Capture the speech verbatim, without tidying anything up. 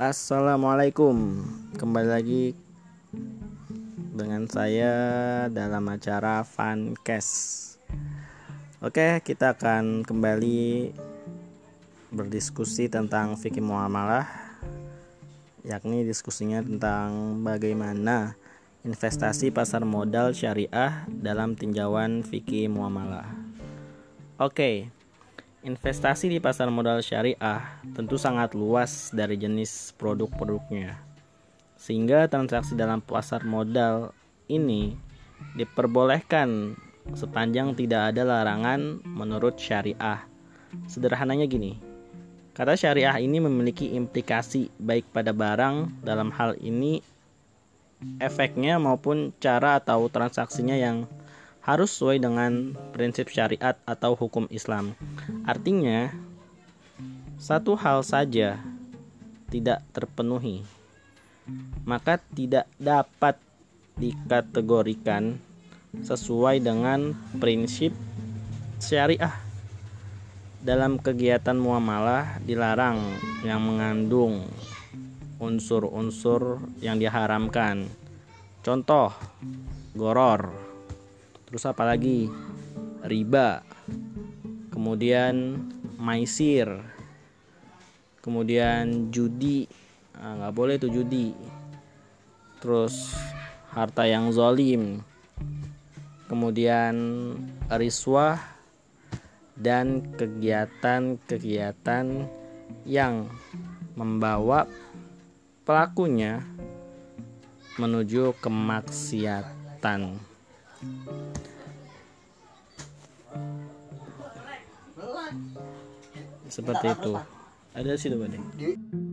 Assalamualaikum, kembali lagi dengan saya dalam acara Fan Cash. Oke, kita akan kembali berdiskusi tentang fikih muamalah, yakni diskusinya tentang bagaimana investasi pasar modal syariah dalam tinjauan fikih muamalah. Oke, investasi di pasar modal syariah tentu sangat luas dari jenis produk-produknya, sehingga transaksi dalam pasar modal ini diperbolehkan sepanjang tidak ada larangan menurut syariah. Sederhananya gini, kata syariah ini memiliki implikasi baik pada barang, dalam hal ini efeknya, maupun cara atau transaksinya yang harus sesuai dengan prinsip syariat atau hukum Islam. Artinya, satu hal saja tidak terpenuhi, maka tidak dapat dikategorikan sesuai dengan prinsip syariah. Dalam kegiatan muamalah dilarang yang mengandung unsur-unsur yang diharamkan. Contoh, gharar. Terus apa lagi? Riba. Kemudian maisir. Kemudian judi. Nah, gak boleh tuh judi. Terus harta yang zolim. Kemudian riswah. Dan kegiatan-kegiatan yang membawa pelakunya menuju kemaksiatan. Seperti itu. Ada sih tuh, Bang.